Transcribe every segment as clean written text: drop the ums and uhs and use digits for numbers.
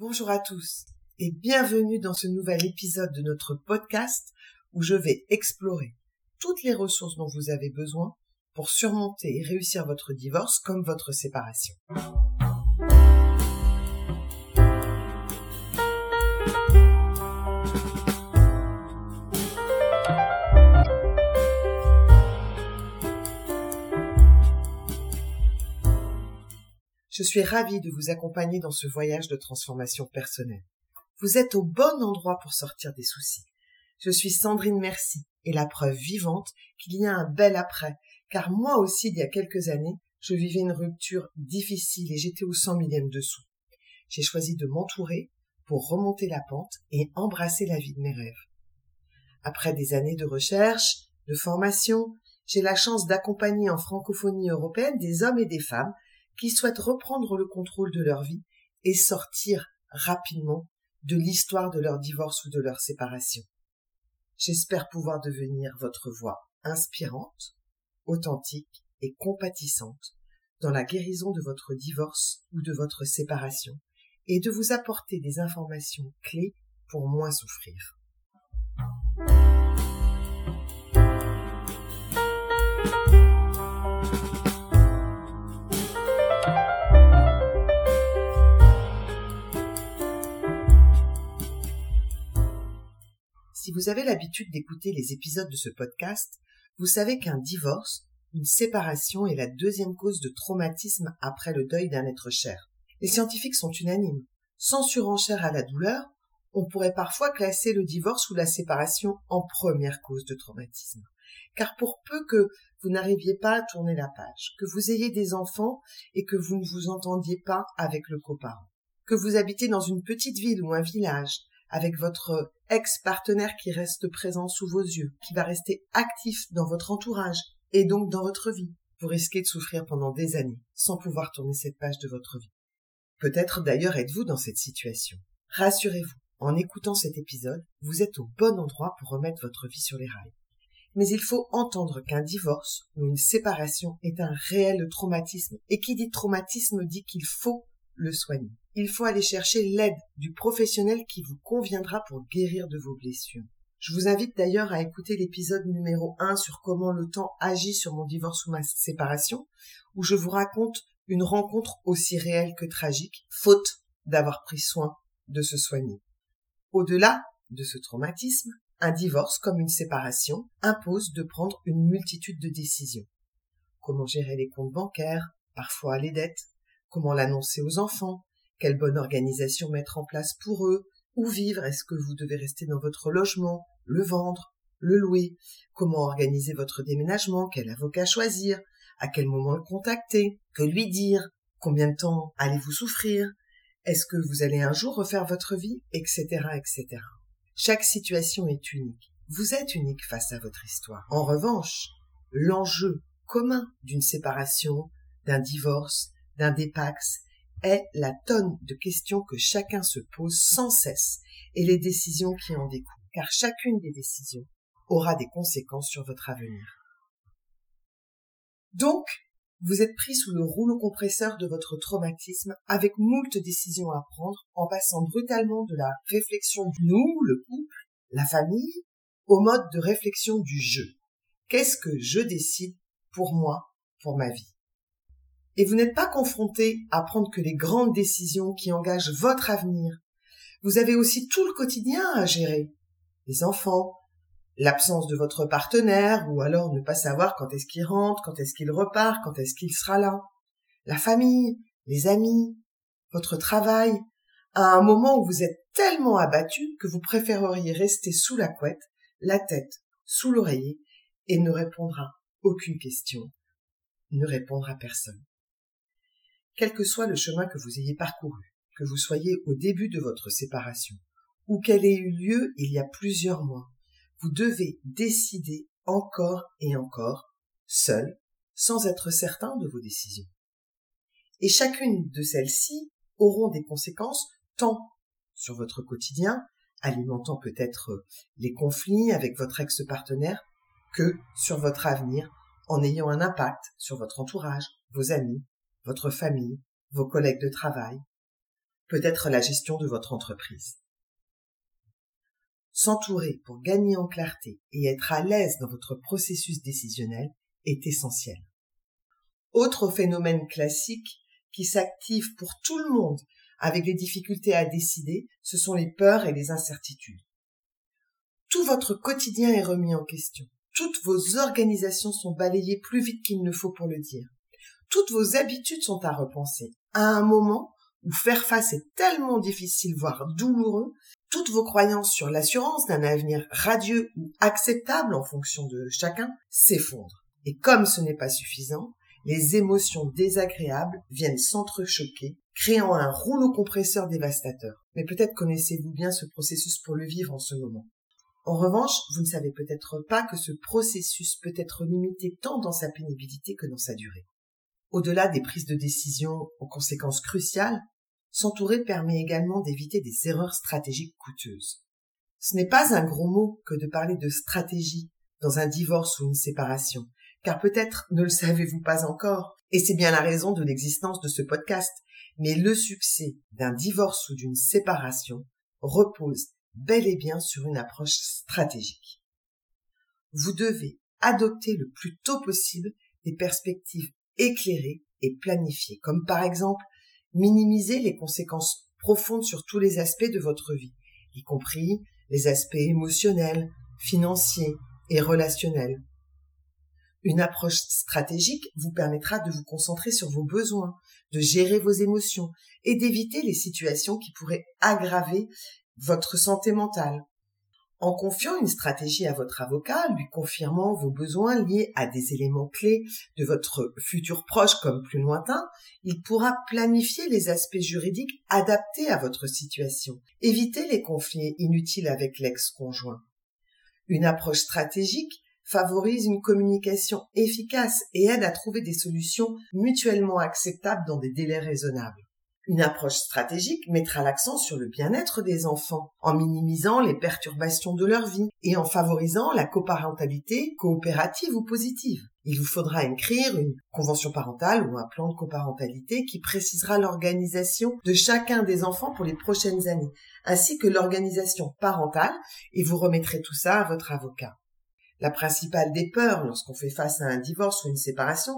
Bonjour à tous et bienvenue dans ce nouvel épisode de notre podcast où je vais explorer toutes les ressources dont vous avez besoin pour surmonter et réussir votre divorce comme votre séparation. Je suis ravie de vous accompagner dans ce voyage de transformation personnelle. Vous êtes au bon endroit pour sortir des soucis. Je suis Sandrine Merci et la preuve vivante qu'il y a un bel après, car moi aussi, il y a quelques années, je vivais une rupture difficile et j'étais au 100 000e dessous. J'ai choisi de m'entourer pour remonter la pente et embrasser la vie de mes rêves. Après des années de recherche, de formation, j'ai la chance d'accompagner en francophonie européenne des hommes et des femmes qui souhaitent reprendre le contrôle de leur vie et sortir rapidement de l'histoire de leur divorce ou de leur séparation. J'espère pouvoir devenir votre voix inspirante, authentique et compatissante dans la guérison de votre divorce ou de votre séparation et de vous apporter des informations clés pour moins souffrir. Si vous avez l'habitude d'écouter les épisodes de ce podcast, vous savez qu'un divorce, une séparation est la deuxième cause de traumatisme après le deuil d'un être cher. Les scientifiques sont unanimes. Sans surenchère à la douleur, on pourrait parfois classer le divorce ou la séparation en première cause de traumatisme. Car pour peu que vous n'arriviez pas à tourner la page, que vous ayez des enfants et que vous ne vous entendiez pas avec le coparent, que vous habitez dans une petite ville ou un village, avec votre ex-partenaire qui reste présent sous vos yeux, qui va rester actif dans votre entourage et donc dans votre vie. Vous risquez de souffrir pendant des années sans pouvoir tourner cette page de votre vie. Peut-être d'ailleurs êtes-vous dans cette situation. Rassurez-vous, en écoutant cet épisode, vous êtes au bon endroit pour remettre votre vie sur les rails. Mais il faut entendre qu'un divorce ou une séparation est un réel traumatisme et qui dit traumatisme dit qu'il faut le soigner. Il faut aller chercher l'aide du professionnel qui vous conviendra pour guérir de vos blessures. Je vous invite d'ailleurs à écouter l'épisode numéro 1 sur comment le temps agit sur mon divorce ou ma séparation, où je vous raconte une rencontre aussi réelle que tragique, faute d'avoir pris soin de se soigner. Au-delà de ce traumatisme, un divorce comme une séparation impose de prendre une multitude de décisions. Comment gérer les comptes bancaires, parfois les dettes, comment l'annoncer aux enfants, quelle bonne organisation mettre en place pour eux, où vivre, est-ce que vous devez rester dans votre logement, le vendre, le louer, comment organiser votre déménagement, quel avocat choisir, à quel moment le contacter, que lui dire, combien de temps allez-vous souffrir, est-ce que vous allez un jour refaire votre vie, etc., etc. Chaque situation est unique. Vous êtes unique face à votre histoire. En revanche, l'enjeu commun d'une séparation, d'un divorce, d'un dePACS, est la tonne de questions que chacun se pose sans cesse et les décisions qui en découlent, car chacune des décisions aura des conséquences sur votre avenir. Donc, vous êtes pris sous le rouleau compresseur de votre traumatisme avec moult décisions à prendre en passant brutalement de la réflexion du nous, le couple, la famille, au mode de réflexion du je. Qu'est-ce que je décide pour moi, pour ma vie ? Et vous n'êtes pas confronté à prendre que les grandes décisions qui engagent votre avenir. Vous avez aussi tout le quotidien à gérer. Les enfants, l'absence de votre partenaire, ou alors ne pas savoir quand est-ce qu'il rentre, quand est-ce qu'il repart, quand est-ce qu'il sera là. La famille, les amis, votre travail, à un moment où vous êtes tellement abattu que vous préféreriez rester sous la couette, la tête sous l'oreiller, et ne répondre à aucune question, ne répondre à personne. Quel que soit le chemin que vous ayez parcouru, que vous soyez au début de votre séparation, ou qu'elle ait eu lieu il y a plusieurs mois, vous devez décider encore et encore, seul, sans être certain de vos décisions. Et chacune de celles-ci auront des conséquences tant sur votre quotidien, alimentant peut-être les conflits avec votre ex-partenaire, que sur votre avenir, en ayant un impact sur votre entourage, vos amis, votre famille, vos collègues de travail. peut être la gestion de votre entreprise. S'entourer pour gagner en clarté et être à l'aise dans votre processus décisionnel est essentiel. Autre phénomène classique qui s'active pour tout le monde avec les difficultés à décider, ce sont les peurs et les incertitudes. Tout votre quotidien est remis en question. Toutes vos organisations sont balayées plus vite qu'il ne faut pour le dire. Toutes vos habitudes sont à repenser. À un moment où faire face est tellement difficile, voire douloureux, toutes vos croyances sur l'assurance d'un avenir radieux ou acceptable en fonction de chacun s'effondrent. Et comme ce n'est pas suffisant, les émotions désagréables viennent s'entrechoquer, créant un rouleau compresseur dévastateur. Mais peut-être connaissez-vous bien ce processus pour le vivre en ce moment. En revanche, vous ne savez peut-être pas que ce processus peut être limité tant dans sa pénibilité que dans sa durée. Au-delà des prises de décision aux conséquences cruciales, s'entourer permet également d'éviter des erreurs stratégiques coûteuses. Ce n'est pas un gros mot que de parler de stratégie dans un divorce ou une séparation, car peut-être ne le savez-vous pas encore, et c'est bien la raison de l'existence de ce podcast, mais le succès d'un divorce ou d'une séparation repose bel et bien sur une approche stratégique. Vous devez adopter le plus tôt possible des perspectives éclairées et planifiées, comme par exemple minimiser les conséquences profondes sur tous les aspects de votre vie, y compris les aspects émotionnels, financiers et relationnels. Une approche stratégique vous permettra de vous concentrer sur vos besoins, de gérer vos émotions et d'éviter les situations qui pourraient aggraver votre santé mentale. En confiant une stratégie à votre avocat, lui confirmant vos besoins liés à des éléments clés de votre futur proche comme plus lointain, il pourra planifier les aspects juridiques adaptés à votre situation, éviter les conflits inutiles avec l'ex-conjoint. Une approche stratégique favorise une communication efficace et aide à trouver des solutions mutuellement acceptables dans des délais raisonnables. Une approche stratégique mettra l'accent sur le bien-être des enfants, en minimisant les perturbations de leur vie et en favorisant la coparentalité coopérative ou positive. Il vous faudra écrire une convention parentale ou un plan de coparentalité qui précisera l'organisation de chacun des enfants pour les prochaines années, ainsi que l'organisation parentale, et vous remettrez tout ça à votre avocat. La principale des peurs lorsqu'on fait face à un divorce ou une séparation,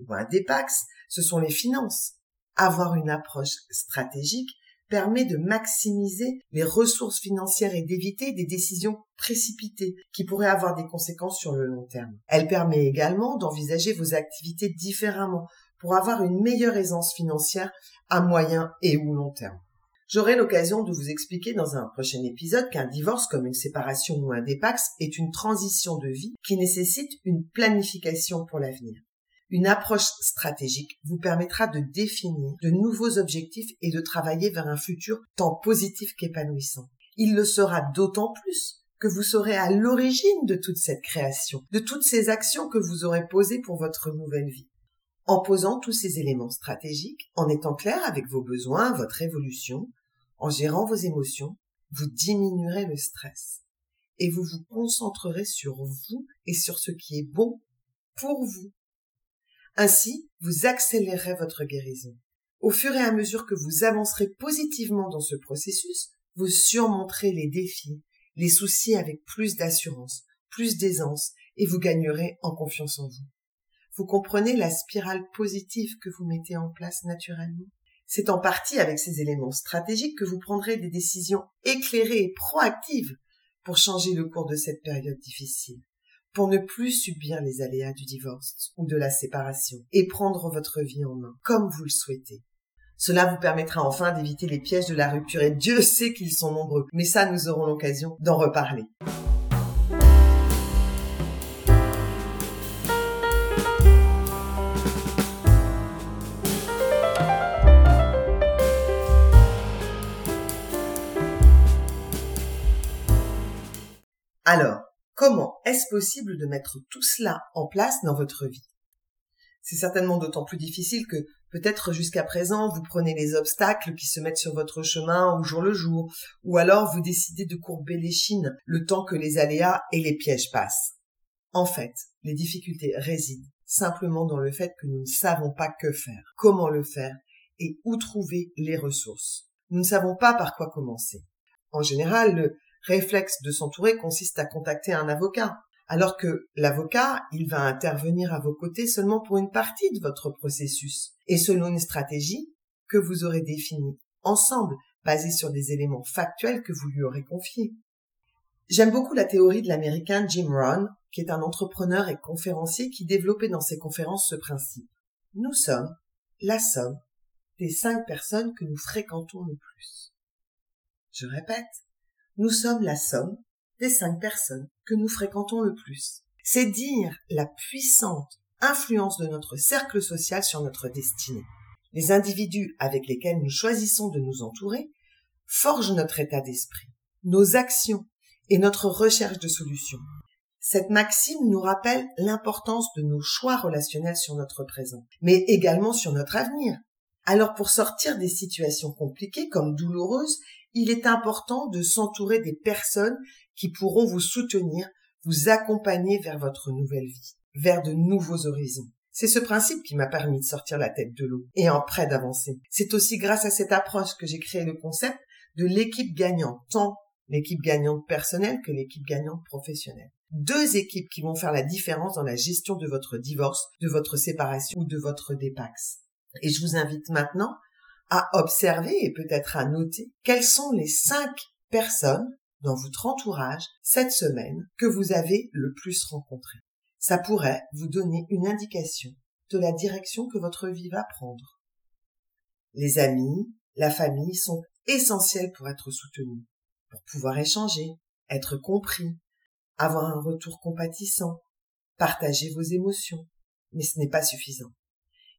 ou un dePACS, ce sont les finances. Avoir une approche stratégique permet de maximiser les ressources financières et d'éviter des décisions précipitées qui pourraient avoir des conséquences sur le long terme. Elle permet également d'envisager vos activités différemment pour avoir une meilleure aisance financière à moyen et ou long terme. J'aurai l'occasion de vous expliquer dans un prochain épisode qu'un divorce comme une séparation ou un dePACS est une transition de vie qui nécessite une planification pour l'avenir. Une approche stratégique vous permettra de définir de nouveaux objectifs et de travailler vers un futur tant positif qu'épanouissant. Il le sera d'autant plus que vous serez à l'origine de toute cette création, de toutes ces actions que vous aurez posées pour votre nouvelle vie. En posant tous ces éléments stratégiques, en étant clair avec vos besoins, votre évolution, en gérant vos émotions, vous diminuerez le stress et vous vous concentrerez sur vous et sur ce qui est bon pour vous. Ainsi, vous accélérerez votre guérison. Au fur et à mesure que vous avancerez positivement dans ce processus, vous surmonterez les défis, les soucis avec plus d'assurance, plus d'aisance, et vous gagnerez en confiance en vous. Vous comprenez la spirale positive que vous mettez en place naturellement? C'est en partie avec ces éléments stratégiques que vous prendrez des décisions éclairées et proactives pour changer le cours de cette période difficile, pour ne plus subir les aléas du divorce ou de la séparation et prendre votre vie en main comme vous le souhaitez. Cela vous permettra enfin d'éviter les pièges de la rupture, et Dieu sait qu'ils sont nombreux, mais ça nous aurons l'occasion d'en reparler. Alors, comment est-ce possible de mettre tout cela en place dans votre vie? C'est certainement d'autant plus difficile que peut-être jusqu'à présent vous prenez les obstacles qui se mettent sur votre chemin au jour le jour, ou alors vous décidez de courber les chines le temps que les aléas et les pièges passent. En fait, les difficultés résident simplement dans le fait que nous ne savons pas que faire, comment le faire et où trouver les ressources. nous ne savons pas par quoi commencer. En général, le réflexe de s'entourer consiste à contacter un avocat, alors que l'avocat, il va intervenir à vos côtés seulement pour une partie de votre processus, et selon une stratégie que vous aurez définie ensemble, basée sur des éléments factuels que vous lui aurez confiés. J'aime beaucoup la théorie de l'Américain Jim Rohn, qui est un entrepreneur et conférencier qui développait dans ses conférences ce principe. Nous sommes la somme des 5 personnes que nous fréquentons le plus. Je répète, nous sommes la somme des 5 personnes que nous fréquentons le plus. C'est dire la puissante influence de notre cercle social sur notre destinée. Les individus avec lesquels nous choisissons de nous entourer forgent notre état d'esprit, nos actions, et notre recherche de solutions. Cette maxime nous rappelle l'importance de nos choix relationnels sur notre présent, mais également sur notre avenir. Alors pour sortir des situations compliquées comme douloureuses, il est important de s'entourer des personnes qui pourront vous soutenir, vous accompagner vers votre nouvelle vie, vers de nouveaux horizons. C'est ce principe qui m'a permis de sortir la tête de l'eau et en prêt d'avancer. C'est aussi grâce à cette approche que j'ai créé le concept de l'équipe gagnante, tant l'équipe gagnante personnelle que l'équipe gagnante professionnelle. 2 équipes qui vont faire la différence dans la gestion de votre divorce, de votre séparation ou de votre dePACS. Et je vous invite maintenant à observer et peut-être à noter quelles sont les 5 personnes dans votre entourage cette semaine que vous avez le plus rencontrées. Ça pourrait vous donner une indication de la direction que votre vie va prendre. Les amis, la famille sont essentiels pour être soutenus, pour pouvoir échanger, être compris, avoir un retour compatissant, partager vos émotions. Mais ce n'est pas suffisant.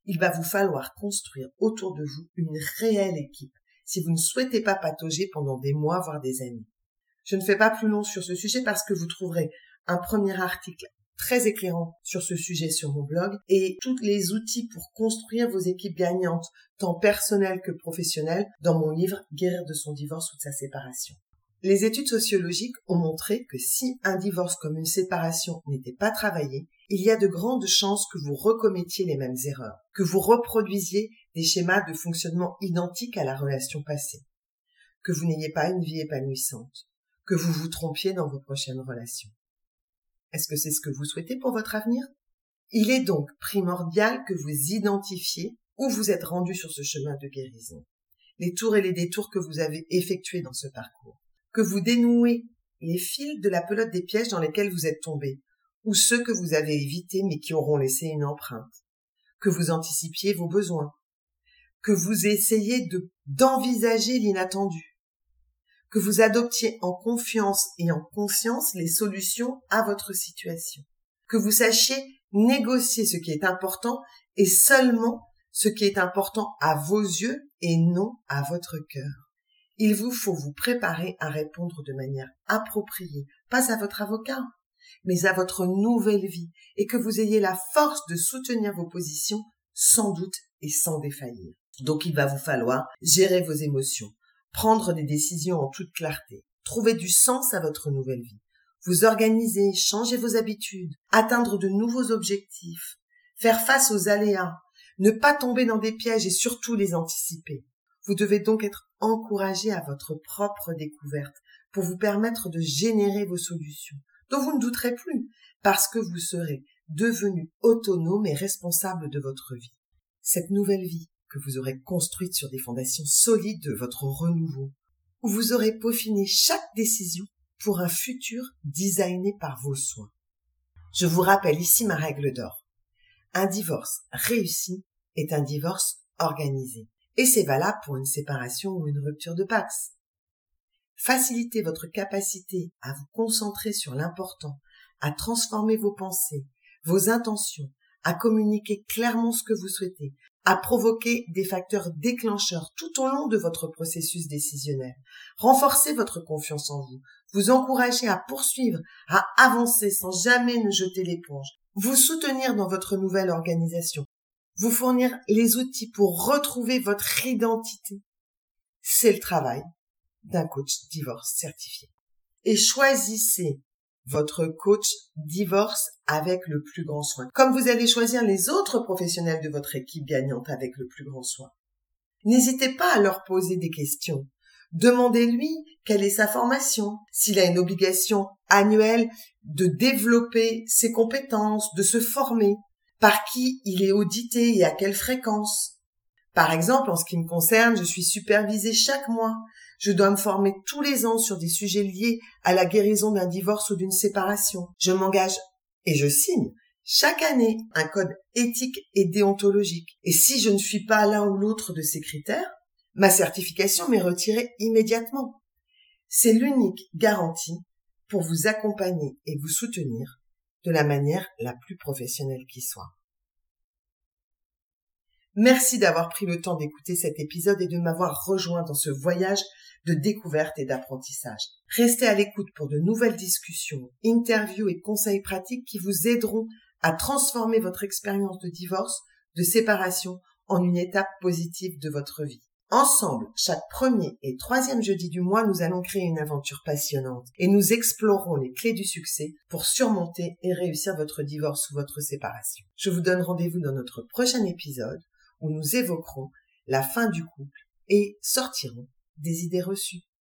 Il va vous falloir construire autour de vous une réelle équipe si vous ne souhaitez pas patauger pendant des mois, voire des années. Je ne fais pas plus long sur ce sujet parce que vous trouverez un premier article très éclairant sur ce sujet sur mon blog et tous les outils pour construire vos équipes gagnantes, tant personnelles que professionnelles, dans mon livre « Guérir de son divorce ou de sa séparation ». Les études sociologiques ont montré que si un divorce comme une séparation n'était pas travaillé, il y a de grandes chances que vous recommettiez les mêmes erreurs, que vous reproduisiez des schémas de fonctionnement identiques à la relation passée, que vous n'ayez pas une vie épanouissante, que vous vous trompiez dans vos prochaines relations. Est-ce que c'est ce que vous souhaitez pour votre avenir ? Il est donc primordial que vous identifiez où vous êtes rendu sur ce chemin de guérison, les tours et les détours que vous avez effectués dans ce parcours, que vous dénouez les fils de la pelote des pièges dans lesquels vous êtes tombés, ou ceux que vous avez évités mais qui auront laissé une empreinte, que vous anticipiez vos besoins, que vous essayiez d'envisager l'inattendu, que vous adoptiez en confiance et en conscience les solutions à votre situation, que vous sachiez négocier ce qui est important et seulement ce qui est important à vos yeux et non à votre cœur. Il vous faut vous préparer à répondre de manière appropriée, pas à votre avocat, mais à votre nouvelle vie, et que vous ayez la force de soutenir vos positions sans doute et sans défaillir. Donc il va vous falloir gérer vos émotions, prendre des décisions en toute clarté, trouver du sens à votre nouvelle vie, vous organiser, changer vos habitudes, atteindre de nouveaux objectifs, faire face aux aléas, ne pas tomber dans des pièges et surtout les anticiper. Vous devez donc être encouragé à votre propre découverte pour vous permettre de générer vos solutions, dont vous ne douterez plus, parce que vous serez devenu autonome et responsable de votre vie. Cette nouvelle vie que vous aurez construite sur des fondations solides de votre renouveau, où vous aurez peaufiné chaque décision pour un futur designé par vos soins. Je vous rappelle ici ma règle d'or. Un divorce réussi est un divorce organisé. Et c'est valable pour une séparation ou une rupture de dePACS. Facilitez votre capacité à vous concentrer sur l'important, à transformer vos pensées, vos intentions, à communiquer clairement ce que vous souhaitez, à provoquer des facteurs déclencheurs tout au long de votre processus décisionnel. Renforcez votre confiance en vous, vous encouragez à poursuivre, à avancer sans jamais ne jeter l'éponge, vous soutenir dans votre nouvelle organisation, vous fournir les outils pour retrouver votre identité. C'est le travail d'un coach divorce certifié. Et choisissez votre coach divorce avec le plus grand soin, comme vous allez choisir les autres professionnels de votre équipe gagnante avec le plus grand soin. N'hésitez pas à leur poser des questions. Demandez-lui quelle est sa formation, s'il a une obligation annuelle de développer ses compétences, de se former, par qui il est audité et à quelle fréquence. Par exemple, en ce qui me concerne, je suis supervisée chaque mois. Je dois me former tous les ans sur des sujets liés à la guérison d'un divorce ou d'une séparation. Je m'engage et je signe chaque année un code éthique et déontologique. Et si je ne suis pas l'un ou l'autre de ces critères, ma certification m'est retirée immédiatement. C'est l'unique garantie pour vous accompagner et vous soutenir de la manière la plus professionnelle qui soit. Merci d'avoir pris le temps d'écouter cet épisode et de m'avoir rejoint dans ce voyage de découverte et d'apprentissage. Restez à l'écoute pour de nouvelles discussions, interviews et conseils pratiques qui vous aideront à transformer votre expérience de divorce, de séparation en une étape positive de votre vie. Ensemble, chaque premier et troisième jeudi du mois, nous allons créer une aventure passionnante et nous explorons les clés du succès pour surmonter et réussir votre divorce ou votre séparation. Je vous donne rendez-vous dans notre prochain épisode où nous évoquerons la fin du couple et sortirons des idées reçues.